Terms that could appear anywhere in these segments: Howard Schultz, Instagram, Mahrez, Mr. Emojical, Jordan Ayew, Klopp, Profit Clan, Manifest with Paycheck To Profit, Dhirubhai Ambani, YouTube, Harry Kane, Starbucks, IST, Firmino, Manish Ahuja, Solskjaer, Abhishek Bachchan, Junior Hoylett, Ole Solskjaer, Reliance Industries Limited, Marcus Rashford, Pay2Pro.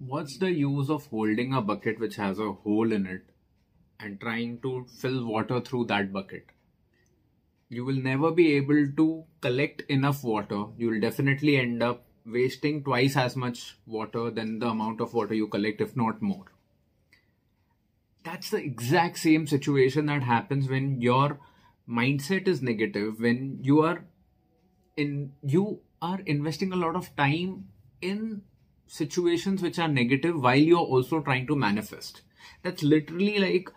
What's the use of holding a bucket which has a hole in it and trying to fill water through that bucket? You will never be able to collect enough water. You will definitely end up wasting twice as much water than the amount of water you collect, if not more. That's the exact same situation that happens when your mindset is negative, when you are investing a lot of time in situations which are negative while you're also trying to manifest. That's literally like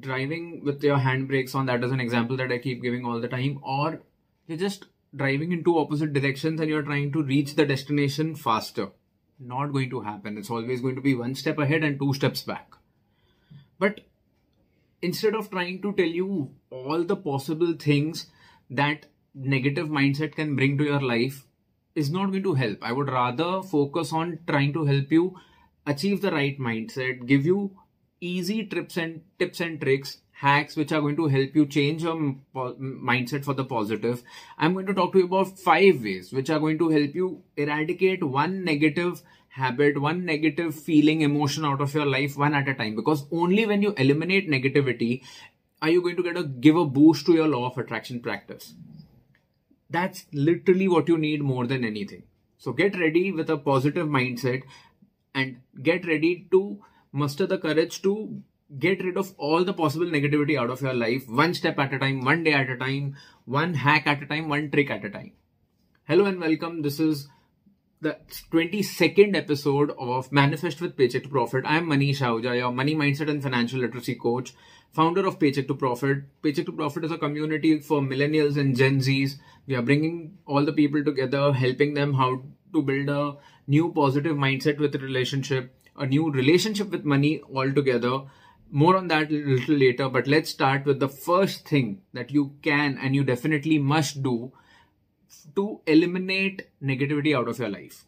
driving with your handbrakes on. That is an example that I keep giving all the time. Or you're just driving in two opposite directions and you're trying to reach the destination faster. Not going to happen. It's always going to be one step ahead and two steps back. But instead of trying to tell you all the possible things that negative mindset can bring to your life is not going to help. I would rather focus on trying to help you achieve the right mindset, give you easy tips and tricks, hacks, which are going to help you change your mindset for the positive. I'm going to talk to you about 5 ways which are going to help you eradicate one negative habit, one negative feeling, emotion out of your life, one at a time. Because only when you eliminate negativity are you going to give a boost to your law of attraction practice. That's literally what you need more than anything. So get ready with a positive mindset and get ready to muster the courage to get rid of all the possible negativity out of your life, one step at a time, one day at a time, one hack at a time, one trick at a time. Hello and welcome. This is the 22nd episode of Manifest with Paycheck to Profit. I am Manish Ahuja, your money mindset and financial literacy coach, founder of Paycheck to Profit. Paycheck to Profit is a community for millennials and Gen Zs. We are bringing all the people together, helping them how to build a new positive mindset with relationship, a new relationship with money altogether. More on that a little later, but let's start with the first thing that you can and you definitely must do to eliminate negativity out of your life.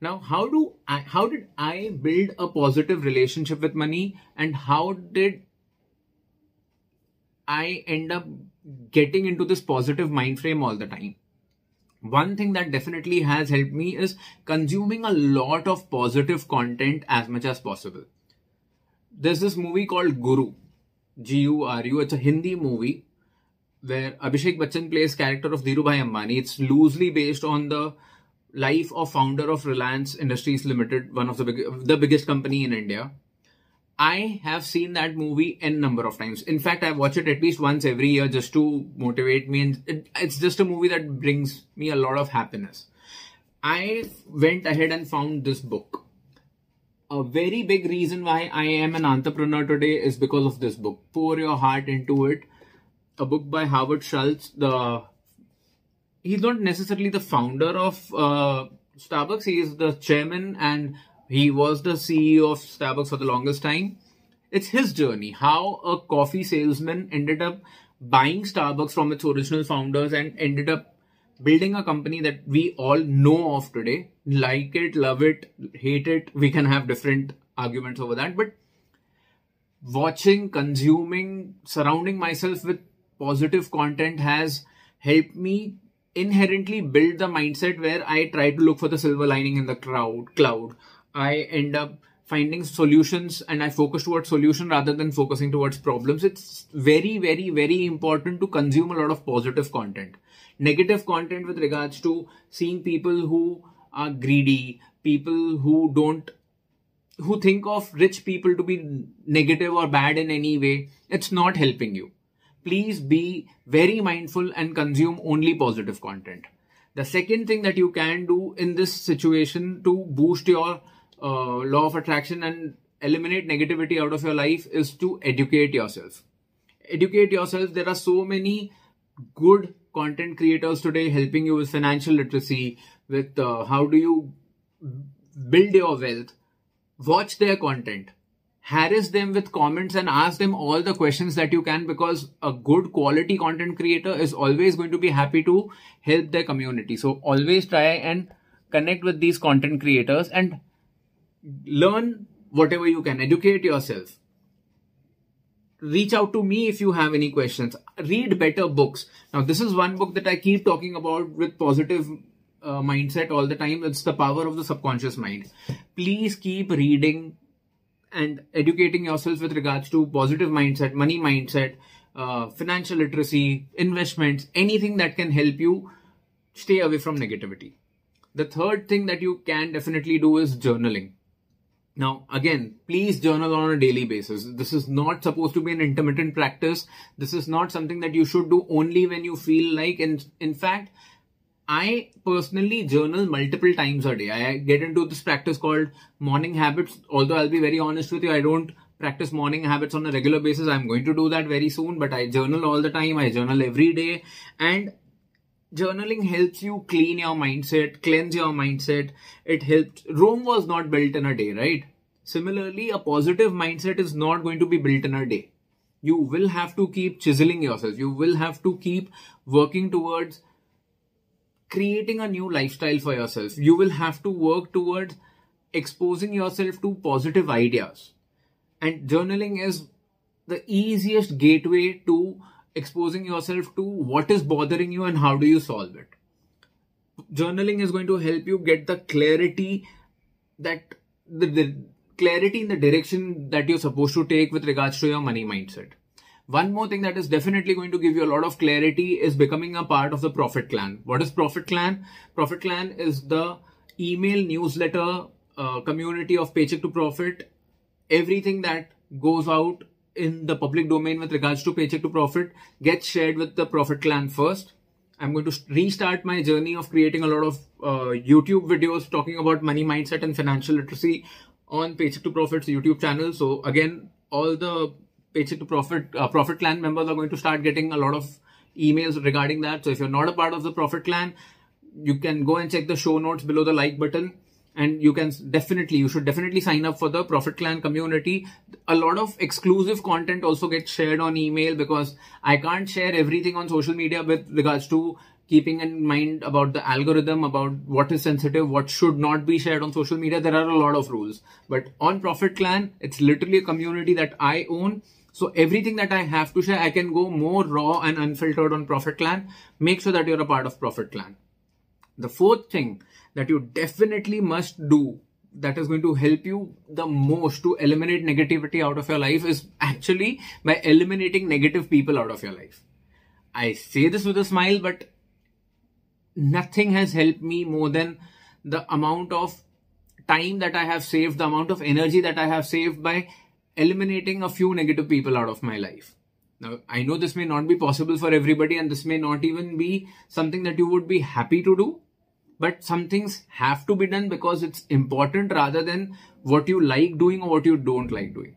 Now, how did I build a positive relationship with money, and how did I end up getting into this positive mind frame all the time? One thing that definitely has helped me is consuming a lot of positive content as much as possible. There's this movie called Guru, G-U-R-U. It's a Hindi movie where Abhishek Bachchan plays character of Dhirubhai Ambani. It's loosely based on the life of founder of Reliance Industries Limited, one of the biggest company in India. I have seen that movie n number of times. In fact, I watch it at least once every year just to motivate me. And it's just a movie that brings me a lot of happiness. I went ahead and found this book. A very big reason why I am an entrepreneur today is because of this book, Pour Your Heart Into It, a book by Howard Schultz. He's not necessarily the founder of Starbucks. He is the chairman and he was the CEO of Starbucks for the longest time. It's his journey, how a coffee salesman ended up buying Starbucks from its original founders and ended up building a company that we all know of today. Like it, love it, hate it. We can have different arguments over that. But watching, consuming, surrounding myself with positive content has helped me inherently build the mindset where I try to look for the silver lining in the cloud. I end up finding solutions and I focus towards solution rather than focusing towards problems. It's very, very, very important to consume a lot of positive content. Negative content with regards to seeing people who are greedy, people who think of rich people to be negative or bad in any way. It's not helping you. Please be very mindful and consume only positive content. The second thing that you can do in this situation to boost your law of attraction and eliminate negativity out of your life is to educate yourself. Educate yourself. There are so many good content creators today helping you with financial literacy, with how do you build your wealth. Watch their content, harass them with comments and ask them all the questions that you can, because a good quality content creator is always going to be happy to help their community. So always try and connect with these content creators and learn whatever you can. Educate yourself. Reach out to me if you have any questions. Read better books. Now, this is one book that I keep talking about with positive mindset all the time. It's the power of the subconscious mind. Please keep reading and educating yourself with regards to positive mindset, money mindset, financial literacy, investments, anything that can help you stay away from negativity. The third thing that you can definitely do is journaling. Now, again, please journal on a daily basis. This is not supposed to be an intermittent practice. This is not something that you should do only when you feel like. And in fact, I personally journal multiple times a day. I get into this practice called morning habits. Although I'll be very honest with you, I don't practice morning habits on a regular basis. I'm going to do that very soon, but I journal all the time. I journal every day, and journaling helps you clean your mindset, cleanse your mindset. It helps. Rome was not built in a day, right? Similarly, a positive mindset is not going to be built in a day. You will have to keep chiseling yourself. You will have to keep working towards creating a new lifestyle for yourself. You will have to work towards exposing yourself to positive ideas. And journaling is the easiest gateway to exposing yourself to what is bothering you and how do you solve it. Journaling is going to help you get the clarity that the clarity in the direction that you're supposed to take with regards to your money mindset. One more thing that is definitely going to give you a lot of clarity is becoming a part of the Profit Clan. What is Profit Clan? Profit Clan is the email newsletter community of Paycheck to Profit. Everything that goes out in the public domain with regards to Paycheck to Profit gets shared with the Profit Clan first. I'm going to restart my journey of creating a lot of YouTube videos talking about money mindset and financial literacy on Paycheck to Profit's YouTube channel. So again, all the Paycheck to Profit Profit Clan members are going to start getting a lot of emails regarding that. So if you're not a part of the Profit Clan, you can go and check the show notes below the like button. And you can definitely, you should definitely sign up for the Profit Clan community. A lot of exclusive content also gets shared on email because I can't share everything on social media with regards to keeping in mind about the algorithm, about what is sensitive, what should not be shared on social media. There are a lot of rules, but on Profit Clan, it's literally a community that I own. So everything that I have to share, I can go more raw and unfiltered on Profit Clan. Make sure that you're a part of Profit Clan. The fourth thing that you definitely must do that is going to help you the most to eliminate negativity out of your life is actually by eliminating negative people out of your life. I say this with a smile, but nothing has helped me more than the amount of time that I have saved, the amount of energy that I have saved by eliminating a few negative people out of my life. Now, I know this may not be possible for everybody and this may not even be something that you would be happy to do, but some things have to be done because it's important rather than what you like doing or what you don't like doing.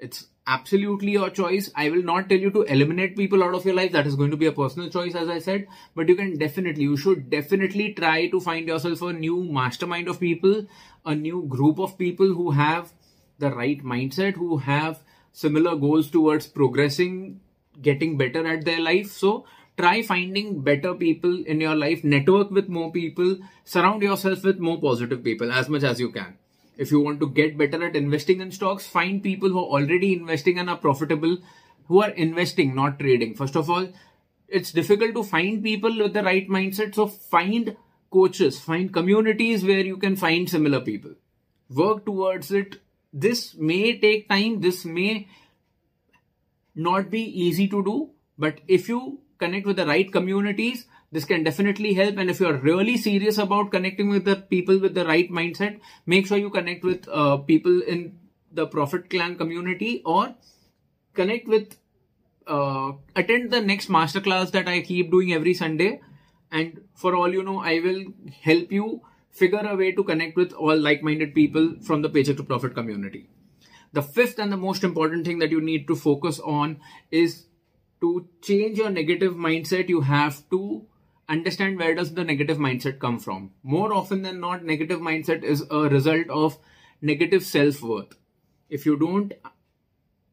It's absolutely your choice. I will not tell you to eliminate people out of your life. That is going to be a personal choice, as I said, but you should definitely try to find yourself a new mastermind of people, a new group of people who have the right mindset, who have similar goals towards progressing, getting better at their life. So try finding better people in your life, network with more people, surround yourself with more positive people as much as you can. If you want to get better at investing in stocks, find people who are already investing and are profitable, who are investing, not trading. First of all, it's difficult to find people with the right mindset. So find coaches, find communities where you can find similar people. Work towards it. This may take time. This may not be easy to do, but if you connect with the right communities, this can definitely help. And if you're really serious about connecting with the people with the right mindset, make sure you connect with people in the Profit Clan community or connect with, attend the next masterclass that I keep doing every Sunday. And for all you know, I will help you figure a way to connect with all like-minded people from the Paycheck to Profit community. The fifth and the most important thing that you need to focus on is to change your negative mindset. You have to understand where does the negative mindset come from. More often than not, negative mindset is a result of negative self-worth. If you don't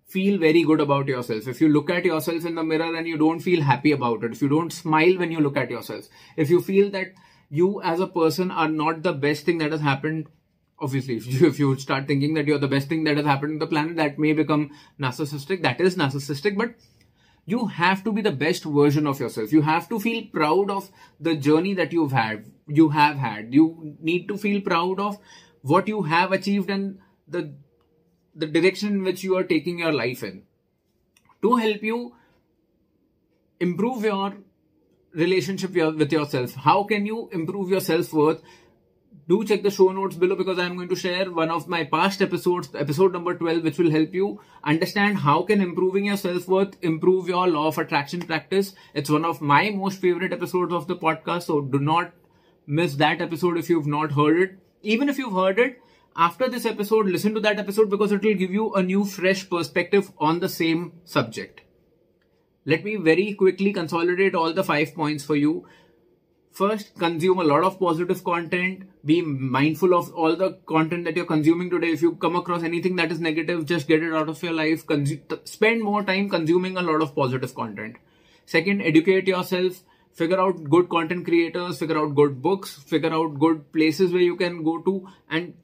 feel very good about yourself, if you look at yourself in the mirror and you don't feel happy about it, if you don't smile when you look at yourself, if you feel that you as a person are not the best thing that has happened. Obviously, if you start thinking that you're the best thing that has happened on the planet, that may become narcissistic. That is narcissistic. But you have to be the best version of yourself. You have to feel proud of the journey that you've had. You need to feel proud of what you have achieved and the direction in which you are taking your life in. To help you improve your relationship with yourself, how can you improve your self-worth? Do check the show notes below, because I'm going to share one of my past episodes, episode number 12, which will help you understand how can improving your self-worth improve your law of attraction practice. It's one of my most favorite episodes of the podcast, so do not miss that episode if you've not heard it. Even if you've heard it, after this episode, listen to that episode, because it will give you a new, fresh perspective on the same subject. Let me very quickly consolidate all the 5 points for you. First, consume a lot of positive content. Be mindful of all the content that you're consuming today. If you come across anything that is negative, just get it out of your life. Spend more time consuming a lot of positive content. Second, educate yourself. Figure out good content creators, figure out good books, figure out good places where you can go to and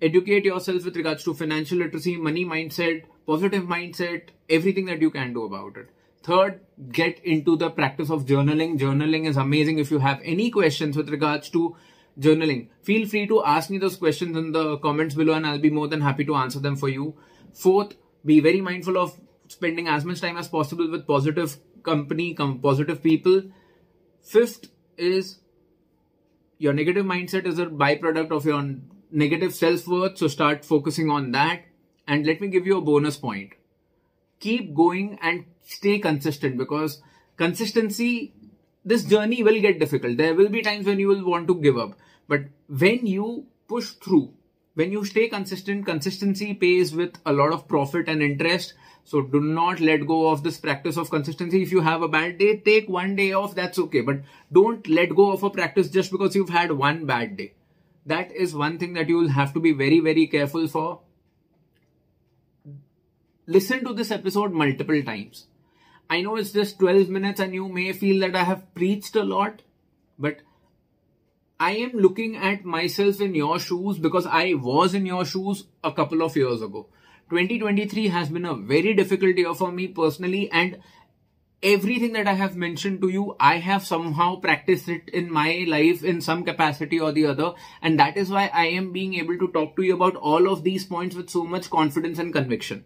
educate yourself with regards to financial literacy, money mindset, positive mindset, everything that you can do about it. Third, get into the practice of journaling. Journaling is amazing. If you have any questions with regards to journaling, feel free to ask me those questions in the comments below and I'll be more than happy to answer them for you. Fourth, be very mindful of spending as much time as possible with positive company, positive people. Fifth is your negative mindset is a byproduct of your negative self-worth. So start focusing on that. And let me give you a bonus point. Keep going and stay consistent, because consistency, this journey will get difficult. There will be times when you will want to give up. But when you push through, when you stay consistent, consistency pays with a lot of profit and interest. So do not let go of this practice of consistency. If you have a bad day, take one day off. That's okay. But don't let go of a practice just because you've had one bad day. That is one thing that you will have to be very, very careful for. Listen to this episode multiple times. I know it's just 12 minutes and you may feel that I have preached a lot, but I am looking at myself in your shoes, because I was in your shoes a couple of years ago. 2023 has been a very difficult year for me personally, and everything that I have mentioned to you, I have somehow practiced it in my life in some capacity or the other, and that is why I am being able to talk to you about all of these points with so much confidence and conviction.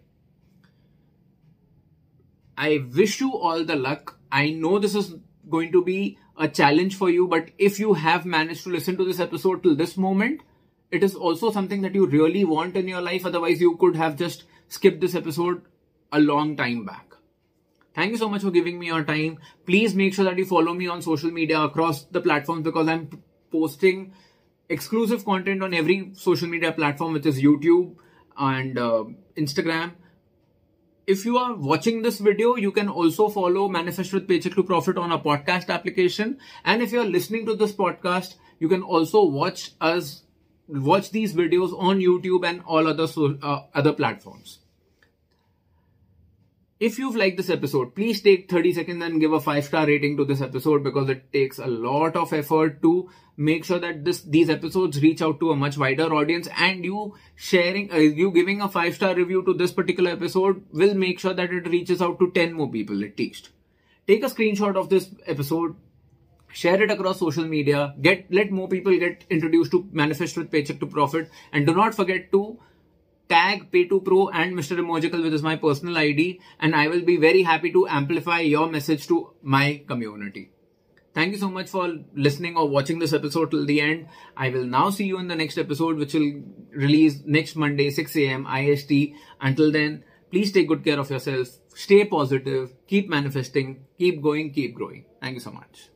I wish you all the luck. I know this is going to be a challenge for you, but if you have managed to listen to this episode till this moment, it is also something that you really want in your life. Otherwise, you could have just skipped this episode a long time back. Thank you so much for giving me your time. Please make sure that you follow me on social media across the platforms, because I'm posting exclusive content on every social media platform, which is YouTube and Instagram. If you are watching this video, you can also follow Manifest with Paycheck to Profit on a podcast application. And if you're listening to this podcast, you can also watch these videos on YouTube and all other platforms. If you've liked this episode, please take 30 seconds and give a 5-star rating to this episode, because it takes a lot of effort to make sure that these episodes reach out to a much wider audience, and you giving a 5-star review to this particular episode will make sure that it reaches out to 10 more people at least. Take a screenshot of this episode, share it across social media, let more people get introduced to Manifest with Paycheck to Profit, and do not forget to tag Pay2Pro and Mr. Emojical, which is my personal ID, and I will be very happy to amplify your message to my community. Thank you so much for listening or watching this episode till the end. I will now see you in the next episode, which will release next Monday, 6 a.m. IST. Until then, please take good care of yourself. Stay positive. Keep manifesting. Keep going. Keep growing. Thank you so much.